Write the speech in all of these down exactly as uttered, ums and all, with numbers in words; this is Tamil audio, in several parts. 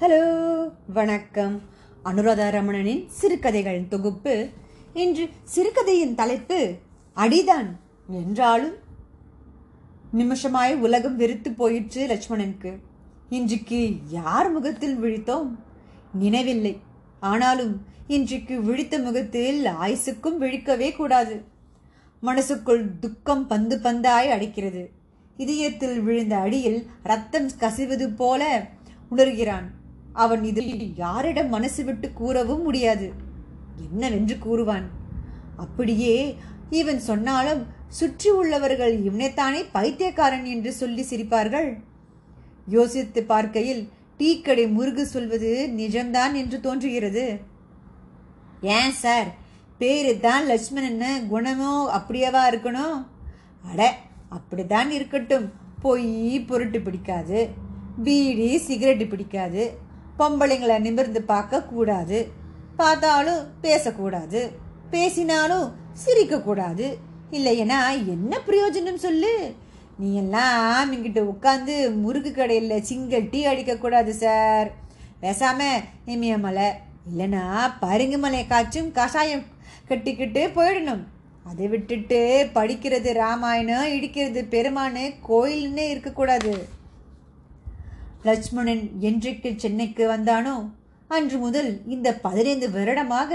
ஹலோ, வணக்கம். அனுராதா ரமணனின் சிறுகதைகளின் தொகுப்பு. இன்று சிறுகதையின் தலைப்பு அடிதான் என்றாலும். நிமிஷமாய் உலகம் வெறுத்து போயிற்று லட்சுமணனுக்கு. இன்றைக்கு யார் முகத்தில் விழித்தோம் நினைவில்லை. ஆனாலும் இன்றைக்கு விழித்த முகத்தில் ஆயுசுக்கும் விழிக்கவே கூடாது. மனசுக்குள் துக்கம் பந்து பந்தாய் அடிக்கிறது. இதயத்தில் விழுந்த அடியில் ரத்தம் கசிவது போல உணர்கிறான் அவன். இது யாரிடம் மனசு விட்டு கூறவும் முடியாது. என்னவென்று கூறுவான்? அப்படியே இவன் சொன்னாலும் சுற்றி உள்ளவர்கள் இவனைத்தானே பைத்தியக்காரன் என்று சொல்லி சிரிப்பார்கள். யோசித்து பார்க்கையில் டீ கடை முருகு சொல்வது நிஜம்தான் என்று தோன்றுகிறது. ஏன் சார், பேரு தான் லட்சுமணன்னு குணமோ அப்படியேவா இருக்கணும்? அட, அப்படிதான் இருக்கட்டும். பொய் பொருட்டு பிடிக்காது, பீடி சிகரெட்டு பிடிக்காது, பொம்பளைங்களை நிமிர்ந்து பார்க்கக்கூடாது, பார்த்தாலும் பேசக்கூடாது, பேசினாலும் சிரிக்கக்கூடாது. இல்லைன்னா என்ன பிரயோஜனம் சொல்லு? நீ எல்லாம் இங்கிட்ட உட்காந்து முறுக்கு கடையில் சிங்கிள் டீ அடிக்கக்கூடாது சார். பேசாமல் இமயமலை இல்லைன்னா பருங்குமலை காய்ச்சும் கஷாயம் கட்டிக்கிட்டு போயிடணும். அதை விட்டுட்டு படிக்கிறது ராமாயணம், இடிக்கிறது பெருமானு, கோயில்னு இருக்கக்கூடாது. லட்சுமணன் என்றைக்கு சென்னைக்கு வந்தானோ அன்று முதல் இந்த பதினைந்து வருடமாக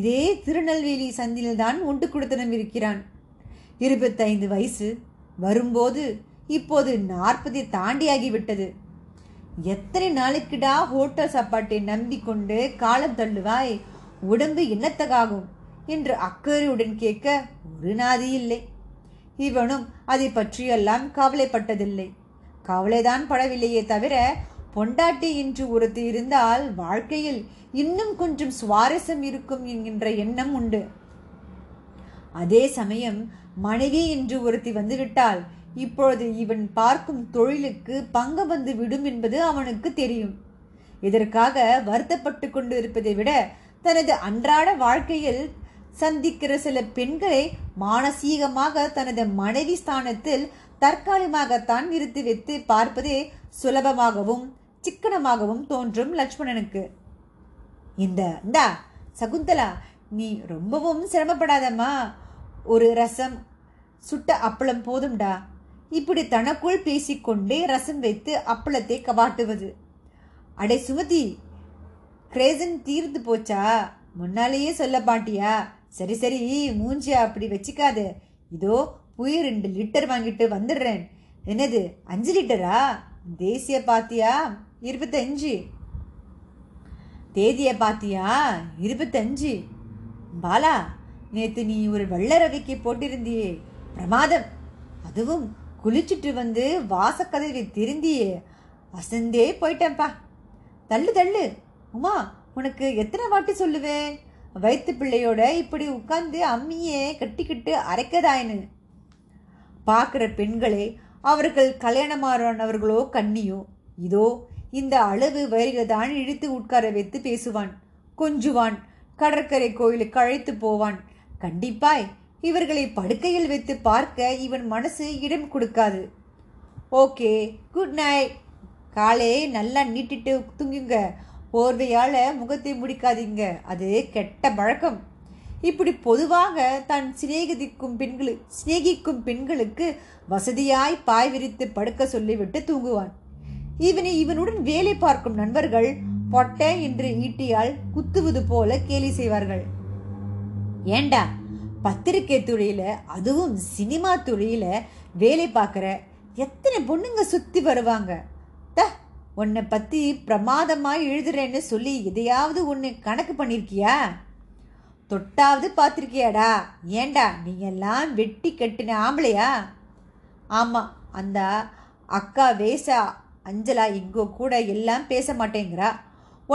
இதே திருநெல்வேலி சந்தில்தான் உண்டு கொடுத்தனம் இருக்கிறான். இருபத்தைந்து வயசு வரும்போது இப்போது நாற்பதை தாண்டியாகிவிட்டது. எத்தனை நாளைக்குடா ஹோட்டல் சாப்பாட்டை நம்பிக்கொண்டு காலம் தள்ளுவாய்? உடம்பு என்னத்தகாகும் என்று அக்கறையுடன் கேட்க ஒரு நாதி இல்லை. இவனும் அதை பற்றியெல்லாம் கவலைப்பட்டதில்லை. கவலைதான் படவில்லையே தவிர, பொண்டாட்டி என்று ஒருத்தி இருந்தால் வாழ்க்கையில் இன்னும் கொஞ்சம் சுவாரஸ்யம் இருக்கும் என்கின்ற எண்ணம் உண்டு. அதே சமயம் மனைவி என்று ஒருத்தி வந்துவிட்டால் இப்பொழுது இவன் பார்க்கும் தொழிலுக்கு பங்கு வந்து விடும் என்பது அவனுக்கு தெரியும். இதற்காக வருத்தப்பட்டு கொண்டு இருப்பதை விட தனது அன்றாட வாழ்க்கையில் சந்திக்கிற சில பெண்களை மானசீகமாக தனது மனைவி ஸ்தானத்தில் தற்காலிகமாகத்தான் நிறுத்தி வைத்து பார்ப்பதே சுலபமாகவும் சிக்கனமாகவும் தோன்றும் லட்சுமணனுக்கு. இந்த இந்தா சகுந்தலா, நீ ரொம்பவும் சிரமப்படாதம்மா, ஒரு ரசம் சுட்ட அப்பளம் போதும்டா. இப்படி தனக்குள் பேசிக்கொண்டே ரசம் வைத்து அப்பளத்தை கவாட்டுவது. அடே சுமதி, கிரேசன் தீர்ந்து போச்சா? முன்னாலேயே சொல்ல பாட்டியா? சரி சரி, மூஞ்சியா அப்படி வச்சுக்காது. இதோ புயி ரெண்டு லிட்டர் வாங்கிட்டு வந்துடுறேன். என்னது, அஞ்சு லிட்டரா? தேசிய பாத்தியா? இருபத்தஞ்சு. தேதிய பாத்தியா? இருபத்தஞ்சு. பாலா, நேற்று நீ ஒரு வெள்ளரவைக்கு போட்டிருந்தியே, பிரமாதம். அதுவும் குளிச்சுட்டு வந்து வாசக்கதவை திருந்தியே, வசந்தே போயிட்டேன்ப்பா. தள்ளு தள்ளு உமா, உனக்கு எத்தனை வாட்டி சொல்லுவேன் வயிற்று பிள்ளையோட இப்படி உட்கார்ந்து அம்மியே கட்டிக்கிட்டு அரைக்கதாயின்னு. பார்க்குற பெண்களே, அவர்கள் கல்யாணமானவர்களோ கண்ணியோ, இதோ இந்த அளவு வயிறுதான் இழுத்து உட்கார வைத்து பேசுவான், கொஞ்சுவான், கடற்கரை கோயிலுக்கு அழைத்து போவான். கண்டிப்பாய் இவர்களை படுக்கையில் வைத்து பார்க்க இவன் மனசு இடம் கொடுக்காது. Okay, good night. காலே நல்லா நீட்டிட்டு தூங்குங்க. போர்வையால் முகத்தை முடிக்காதீங்க, அது கெட்ட பழக்கம். இப்படி பொதுவாக தன் சிநேகிதிக்கும் பெண்களு சிநேகிக்கும் பெண்களுக்கு வசதியாய் பாய் விரித்து படுக்க சொல்லிவிட்டு தூங்குவான். இவனை இவனுடன் வேலை பார்க்கும் நண்பர்கள் பொட்டை என்று ஈட்டியால் குத்துவது போல கேலி செய்வார்கள். ஏண்டா பத்திரிக்கை துறையில், அதுவும் சினிமா துறையில் வேலை பார்க்குற எத்தனை பொண்ணுங்க சுற்றி வருவாங்க. த உன்னை பற்றி பிரமாதமாக எழுதுறேன்னு சொல்லி எதையாவது ஒன்று கணக்கு பண்ணியிருக்கியா? தொட்டாவது பார்த்துருக்கியாடா? ஏண்டா நீங்கள்லாம் வெட்டி கட்டின ஆம்பளையா? ஆமாம், அந்த அக்கா வேஷா அஞ்சலா எங்கோ கூட எல்லாம் பேச மாட்டேங்கிறா.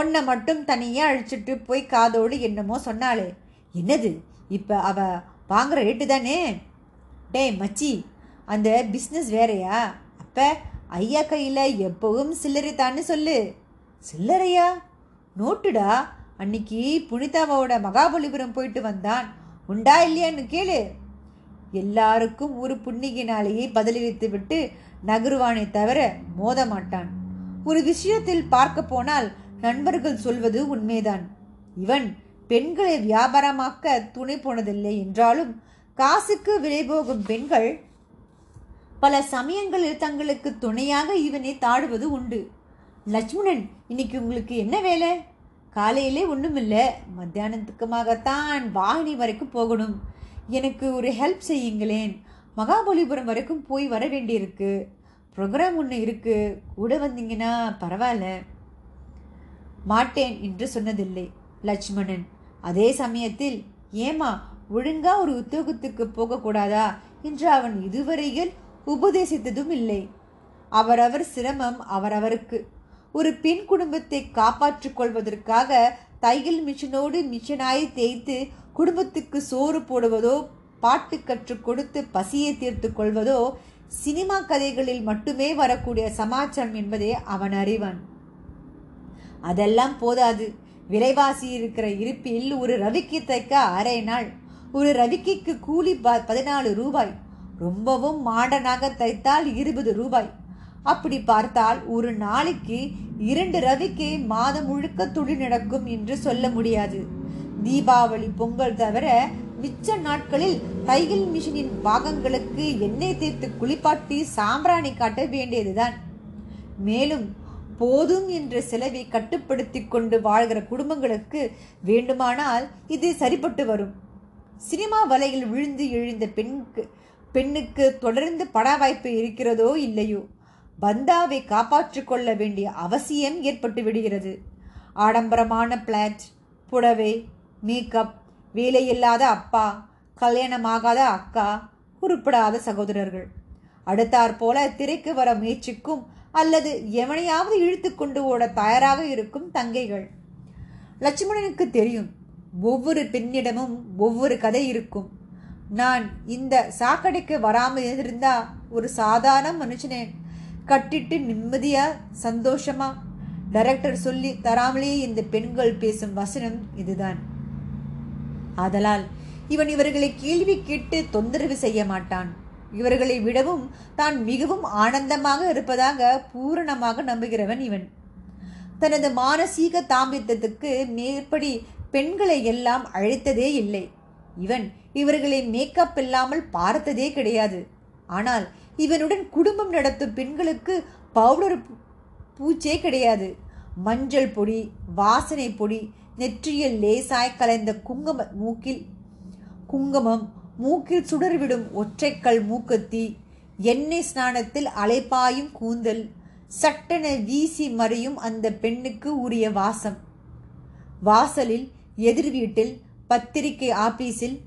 உன்னை மட்டும் தனியாக அழிச்சிட்டு போய் காதோடு என்னமோ சொன்னாலே. என்னது, இப்போ அவள் வாங்குகிற ரேட்டு தானே? டே மச்சி, அந்த பிஸ்னஸ் வேறையா? அப்போ ஐயா கையில் எப்பவும் சில்லறைத்தான்னு சொல்லு. சில்லறையா? நோட்டுடா. அன்னைக்கு புனிதாவோட மகாபலிபுரம் போயிட்டு வந்தான், உண்டா இல்லையான்னு கேளு. எல்லாருக்கும் ஒரு புன்னிகினாலேயே பதிலளித்துவிட்டு நகருவானே தவிர மோத மாட்டான். ஒரு விஷயத்தில் பார்க்க போனால் நண்பர்கள் சொல்வது உண்மைதான். இவன் பெண்களை வியாபாரமாக்க துணை போனதில்லை என்றாலும் காசுக்கு விலை போகும் பெண்கள் பல சமயங்களில் தங்களுக்கு துணையாக இவனை தாடுவது உண்டு. லட்சுமணன், இன்னைக்கு உங்களுக்கு என்ன வேலை? காலையிலே ஒன்றும் இல்லை, மத்தியானத்துக்குமாகத்தான் வாகினி வரைக்கும் போகணும். எனக்கு ஒரு ஹெல்ப் செய்யுங்களேன், மகாபலிபுரம் வரைக்கும் போய் வர வேண்டியிருக்கு. ப்ரோக்ராம் ஒன்று இருக்குது, கூட வந்தீங்கன்னா பரவாயில்ல. மாட்டேன் என்று சொன்னதில்லை லட்சுமணன். அதே சமயத்தில், ஏமா ஒழுங்கா ஒரு உத்தியோகத்துக்கு போகக்கூடாதா என்று அவன் இதுவரையில் உபதேசித்ததும் இல்லை. அவரவர் சிரமம் அவரவருக்கு. ஒரு பெண் குடும்பத்தை காப்பாற்றிக் கொள்வதற்காக தையல் மிஷினோடு மிஷினாய் தேய்த்து குடும்பத்துக்கு சோறு போடுவதோ, பாட்டு கற்றுக் கொடுத்து பசியை தீர்த்து கொள்வதோ சினிமா கதைகளில் மட்டுமே வரக்கூடிய சமாச்சாரம் என்பதே அவன் அறிவான். அதெல்லாம் போதாது, விலைவாசி இருக்கிற இருப்பில் ஒரு ரவிக்கு தைக்க அரை நாள், ஒரு ரவிக்கைக்கு கூலி பதினாலு ரூபாய், ரொம்பவும் மாடனாக தைத்தால் இருபது ரூபாய். அப்படி பார்த்தால் ஒரு நாளைக்கு இரண்டு ரவிக்கு மாதம் முழுக்க துணி நடக்கும் என்று சொல்ல முடியாது. தீபாவளி பொங்கல் தவிர மிச்ச நாட்களில் தையல் மிஷினின் பாகங்களுக்கு எண்ணெய் தேய்த்து குளிப்பாட்டி சாம்பிராணி காட்ட வேண்டியதுதான். மேலும் போதும் என்ற செலவை கட்டுப்படுத்தி கொண்டு வாழ்கிற குடும்பங்களுக்கு வேண்டுமானால் இது சரிப்பட்டு வரும். சினிமா வலையில் விழுந்து எழுந்த பெண்ணுக்கு பெண்ணுக்கு தொடர்ந்து பட வாய்ப்பு இருக்கிறதோ இல்லையோ, பந்தாவை காப்பாற்றிக் கொள்ள வேண்டிய அவசியம் ஏற்பட்டு விடுகிறது. ஆடம்பரமான பிளாட், புடவை, மேக்கப், வேலையில்லாத அப்பா, கல்யாணமாகாத அக்கா, உருப்படாத சகோதரர்கள், அடுத்தாற்போல திரைக்கு வர முயற்சிக்கும் அல்லது எவனையாவது இழுத்து கொண்டு ஓட தயாராக இருக்கும் தங்கைகள். லட்சுமணனுக்கு தெரியும், ஒவ்வொரு பெண்ணிடமும் ஒவ்வொரு கதை இருக்கும். நான் இந்த சாக்கடைக்கு வராமல் இருந்திருந்தா ஒரு சாதாரண மனுஷனை கட்டிட்டு நிம்மதியாக சந்தோஷமாக டைரக்டர் சொல்லி தராமலேயே இந்த பெண்கள் பேசும் வசனம் இதுதான். ஆதலால் இவன் இவர்களை கேள்வி கேட்டு தொந்தரவு செய்ய மாட்டான். இவர்களை விடவும் தான் மிகவும் ஆனந்தமாக இருப்பதாக பூரணமாக நம்புகிறவன் இவன். தனது மானசீக தாம்பித்தத்துக்கு மேற்படி பெண்களை எல்லாம் அழைத்ததே இல்லை. இவன் இவர்களை மேக்கப் இல்லாமல் பார்த்ததே கிடையாது. ஆனால் இவனுடன் குடும்பம் நடத்தும் பெண்களுக்கு பவுடர் பூச்சே கிடையாது. மஞ்சள் பொடி, வாசனை பொடி, நெற்றியில் லேசாய் கலைந்த குங்கும மூக்கில் குங்குமம், மூக்கில் சுடர்விடும் ஒற்றைக்கல் மூக்குத்தி, எண்ணெய் ஸ்நானத்தில் அலைப்பாயும் கூந்தல், சட்டென வீசி மறையும் அந்த பெண்ணுக்கு உரிய வாசம். வாசலில், எதிர் வீட்டில், பத்திரிகை ஆபீஸில்,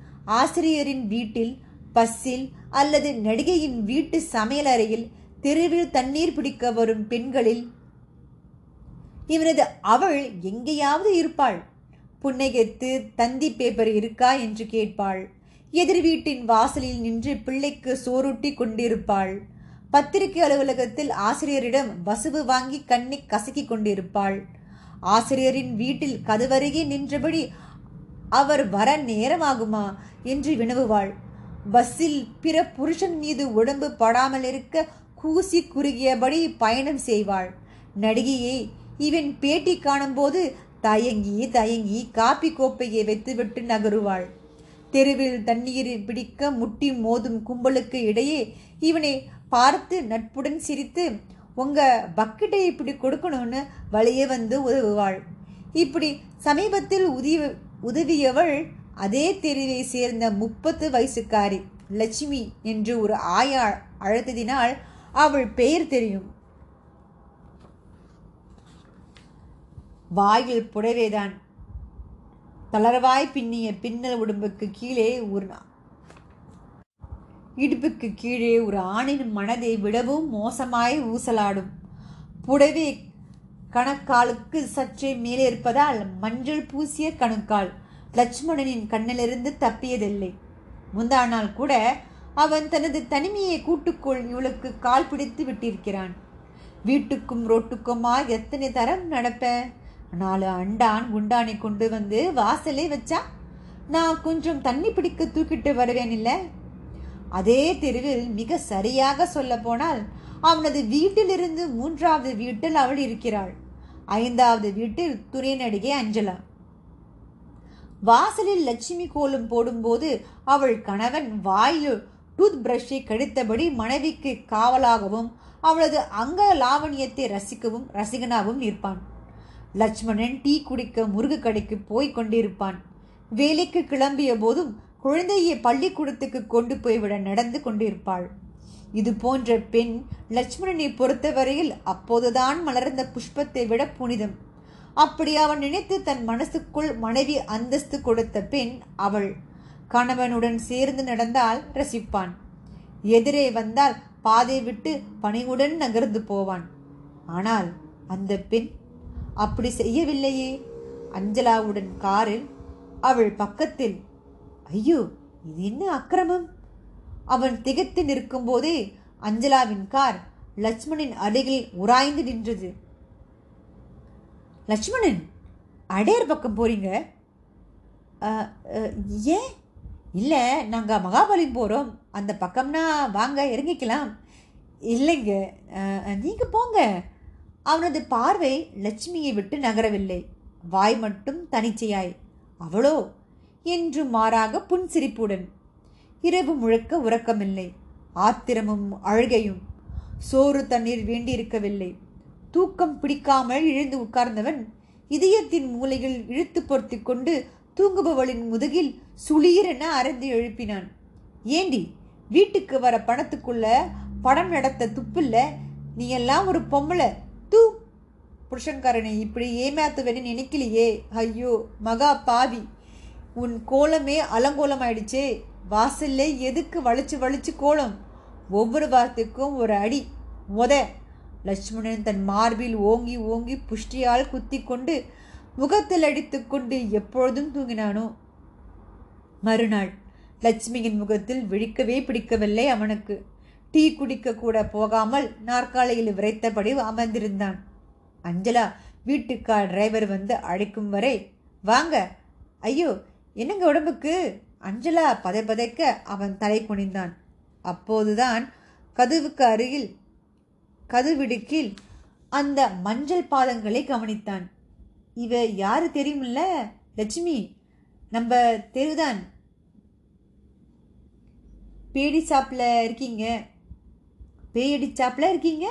ஆசிரியரின் வீட்டில், பஸ்ஸில் அல்லது நடிகையின் வீட்டு சமையலறையில், தெருவில் தண்ணீர் பிடிக்க வரும் பெண்களில் இவனது அவள் எங்கேயாவது இருப்பாள். புன்னகைத்து தந்தி பேப்பர் இருக்கா என்று கேட்பாள். எதிர் வீட்டின் வாசலில் நின்று பிள்ளைக்கு சோறுட்டி கொண்டிருப்பாள். பத்திரிகை அலுவலகத்தில் ஆசிரியரிடம் வசுவு வாங்கி கண்ணை கசக்கி கொண்டிருப்பாள். ஆசிரியரின் வீட்டில் கதவருகே நின்றபடி அவர் வர நேரமாகுமா என்று வினவுவாள். பஸ்ஸில் பிற புருஷன் மீது உடம்பு படாமல் இருக்க கூசி குறுகியபடி பயணம் செய்வாள். நடிகையை இவன் பேட்டி காணும்போது தயங்கி தயங்கி காப்பி கோப்பையை வைத்துவிட்டு நகருவாள். தெருவில் தண்ணீர் பிடிக்க முட்டி மோதும் கும்பலுக்கு இடையே இவனை பார்த்து நட்புடன் சிரித்து உங்க பக்கெட்டை இப்படி கொடுக்கணும்னு வழியே வந்து உதவுவாள். இப்படி சமீபத்தில் உதவி உதவியவள் அதே தெருவை சேர்ந்த முப்பது வயசுக்காரி லட்சுமி என்று ஒரு ஆயா அழைத்ததினால் அவள் பெயர் தெரியும். வாயில் புடவைதான், தளர்வாய் பின்னிய பின்னல் உடம்புக்கு கீழே ஒரு இடுப்புக்கு கீழே ஒரு ஆணின் மனதை விடவும் மோசமாய் ஊசலாடும் புடவை. கணக்காலுக்கு சற்றே மேலே இருப்பதால் மஞ்சள் பூசிய கணுக்கால் லட்சுமணனின் கண்ணிலிருந்து தப்பியதில்லை. முந்தா நாள் கூட அவன் தனது தனிமையை கூட்டுக்குள் இவளுக்கு கால் பிடித்து விட்டிருக்கிறான். வீட்டுக்கும் ரோட்டுக்குமா எத்தனை தரம் நடப்ப? நாலு அண்டான் குண்டானை கொண்டு வந்து வாசலே வச்சா நான் கொஞ்சம் தண்ணி பிடிக்க தூக்கிட்டு வருவேன் இல்லை? அதே தெருவில் மிக சரியாக சொல்ல போனால் அவனது வீட்டிலிருந்து மூன்றாவது வீட்டில் அவள் இருக்கிறாள். ஐந்தாவது வீட்டில் துணை நடிகை அஞ்சலா. வாசலில் லட்சுமி கோலம் போடும்போது அவள் கணவன் வாயில் டூத் பிரஷை கடித்தபடி மனைவிக்கு காவலாகவும் அவளது அங்க லாவண்யத்தை ரசிக்கவும் ரசிகனாகவும் நிற்பான். லட்சுமணன் டீ குடிக்க முருகு கடைக்கு போய் கொண்டிருப்பான். வேலைக்கு கிளம்பிய போதும் குழந்தையை பள்ளிக்கூடத்துக்கு கொண்டு போய்விட நடந்து கொண்டிருப்பாள். இது போன்ற பெண் லட்சுமணனை பொறுத்தவரையில் அப்போதுதான் மலர்ந்த புஷ்பத்தை விட புனிதம். அப்படி அவன் நினைத்து தன் மனசுக்குள் மனைவி அந்தஸ்து கொடுத்த பெண் அவள். கணவனுடன் சேர்ந்து நடந்தால் ரசிப்பான், எதிரே வந்தால் பாதை விட்டு பணிவுடன் நகர்ந்து போவான். ஆனால் அந்த பெண் அப்படி செய்யவில்லையே. அஞ்சலாவுடன் காரில் அவள் பக்கத்தில். ஐயோ, இது என்ன அக்கிரமம்! அவன் திகைத்து நிற்கும் போதே அஞ்சலாவின் கார் லட்சுமணன் அருகில் உராய்ந்து நின்றது. லட்சுமணன், அடையார் பக்கம் போறீங்க? ஏன்? இல்லை, நாங்கள் மகாபலிபுரம் போகிறோம், அந்த பக்கம்னா வாங்க இறங்கிக்கலாம். இல்லைங்க, நீங்கள் போங்க. அவனது பார்வை லட்சுமியை விட்டு நகரவில்லை. வாய் மட்டும் தனிச்சையாய். அவளோ என்று மாறாக புன்சிரிப்புடன். இரவு முழுக்க உறக்கமில்லை, ஆத்திரமும் அழுகையும். சோறு தண்ணீர் வேண்டியிருக்கவில்லை. தூக்கம் பிடிக்காமல் எழுந்து உட்கார்ந்தவன் இதயத்தின் மூலையில் இழுத்து பொறுத்து கொண்டு தூங்குபவளின் முதுகில் சுளீரென அரைந்து எழுப்பினான். ஏண்டி, வீட்டுக்கு வர பணத்துக்குள்ள படம் நடத்த துப்பில்ல? நீ எல்லாம் ஒரு பொம்பளை. தூ, புருஷன்காரனை இப்படி ஏமாத்துவனு நினைக்கலையே. ஐயோ மகா பாவி, உன் கோலமே அலங்கோலம் ஆயிடுச்சே. வாசல்ல எதுக்கு வளைச்சு வளைச்சு கோலம்? ஒவ்வொரு வார்த்தைக்கும் ஒரு அடி. மொத லட்சுமணன் தன் மார்பில் ஓங்கி ஓங்கி புஷ்டியால் குத்தி கொண்டு முகத்தில் அடித்து கொண்டு எப்பொழுதும் தூங்கினானோ. மறுநாள் லட்சுமியின் முகத்தில் விழிக்கவே பிடிக்கவில்லை அவனுக்கு. டீ குடிக்க கூட போகாமல் நாற்காலியில் விரைத்தபடி அமர்ந்திருந்தான். அஞ்சலா வீட்டுக்கார் டிரைவர் வந்து அழைக்கும் வரை வாங்க. ஐயோ, என்னங்க உடம்புக்கு? அஞ்சலா பதை பதைக்க அவன் தலை குனிந்தான். அப்போதுதான் கதவுக்கு அருகில் கதுவிடுக்கில் அந்த மஞ்சள் பாதங்களை கவனித்தான். இவ யாரு தெரியுமில்ல? லட்சுமி, நம்ம தெருதான். பேடி சாப்பில் இருக்கீங்க. பேயடி சாப்பில் இருக்கீங்க?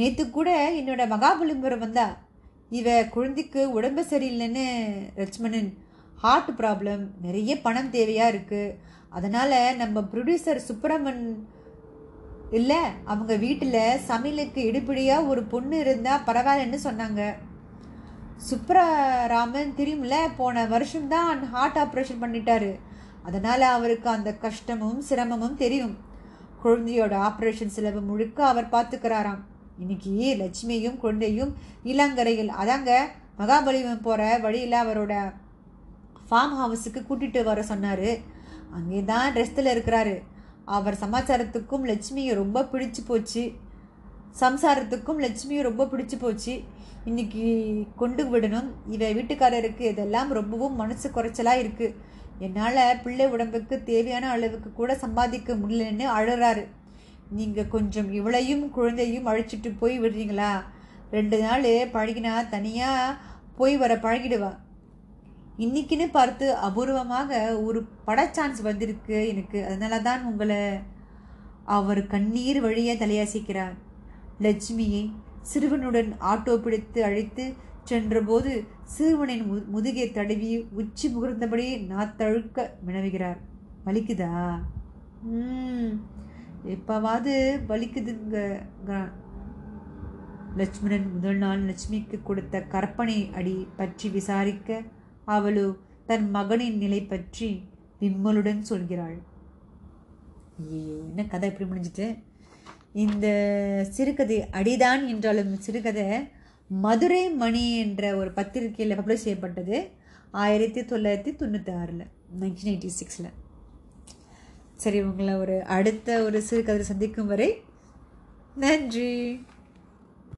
நேற்று கூட என்னோட மகாபலிபுரம் வந்தா. இவ குழந்தைக்கு உடம்பு சரியில்லைன்னு லட்சுமணன், ஹார்ட் ப்ராப்ளம், நிறைய பணம் தேவையாக இருக்குது. அதனால் நம்ம ப்ரொடியூசர் சுப்பிரமன் இல்லை, அவங்க வீட்டில் சமையலுக்கு எடுபடியாக ஒரு பொண்ணு இருந்தால் பரவாயில்லன்னு சொன்னாங்க. சுப்பராமன் தெரியுமில்ல, போன வருஷம்தான் ஹார்ட் ஆப்ரேஷன் பண்ணிட்டாரு. அதனால் அவருக்கு அந்த கஷ்டமும் சிரமமும் தெரியும். குழந்தையோட ஆப்ரேஷன் செலவு முழுக்க அவர் பார்த்துக்கிறாராம். இன்னைக்கு லட்சுமியும் குழந்தையும் இளங்கரையில், அதாங்க மகாபலிபுரம் போகிற வழியில் அவரோட ஃபார்ம் ஹவுஸுக்கு கூட்டிகிட்டு வர சொன்னார். அங்கே தான் ரெஸ்டில் இருக்கிறாரு. அவர் சமாச்சாரத்துக்கும் லட்சுமியை ரொம்ப பிடிச்சி போச்சு சம்சாரத்துக்கும் லட்சுமியை ரொம்ப பிடிச்சி போச்சு. இன்றைக்கி கொண்டு விடணும். இவ வீட்டுக்காரருக்கு இதெல்லாம் ரொம்பவும் மனசு குறைச்சலாக இருக்குது. என்னால் பிள்ளை உடம்புக்கு தேவையான அளவுக்கு கூட சம்பாதிக்க முடியலன்னு அழுறாரு. நீங்கள் கொஞ்சம் இவளையும் குழந்தையும் அழைச்சிட்டு போய் விடுறீங்களா? ரெண்டு நாள் பழகினா தனியாக போய் வர பழகிடுவா. இன்றைக்கின்னு பார்த்து அபூர்வமாக ஒரு பட சான்ஸ் வந்திருக்கு எனக்கு. அதனால தான் உங்களை. அவர் கண்ணீர் வழியை தலையாசிக்கிறார். லட்சுமியை சிறுவனுடன் ஆட்டோ பிடித்து அழைத்து சென்றபோது சிறுவனின் மு முதுகை தடவி உச்சி முகர்ந்தபடி நாத்தழுக்க வினவுகிறார். வலிக்குதா? ம், எப்போவாது வலிக்குதுங்கிறான். லட்சுமணன் முதல் நாள் லட்சுமிக்கு கொடுத்த கற்பனை அடி பற்றி விசாரிக்க அவளோ தன் மகனின் நிலை பற்றி விம்மலுடன் சொல்கிறாள். ஐயோ, என்ன கதை இப்படி முடிஞ்சிட்டு! இந்த சிறுகதை அடிதான் என்றாலும் சிறுகதை மதுரை மணி என்ற ஒரு பத்திரிகையில் பப்ளிஷ் செய்யப்பட்டது ஆயிரத்தி தொள்ளாயிரத்தி தொண்ணூற்றி ஆறில் நைன்டீன் எயிட்டி சிக்ஸில். சரி, உங்களை ஒரு அடுத்த ஒரு சிறுகதை சந்திக்கும் வரை நன்றி.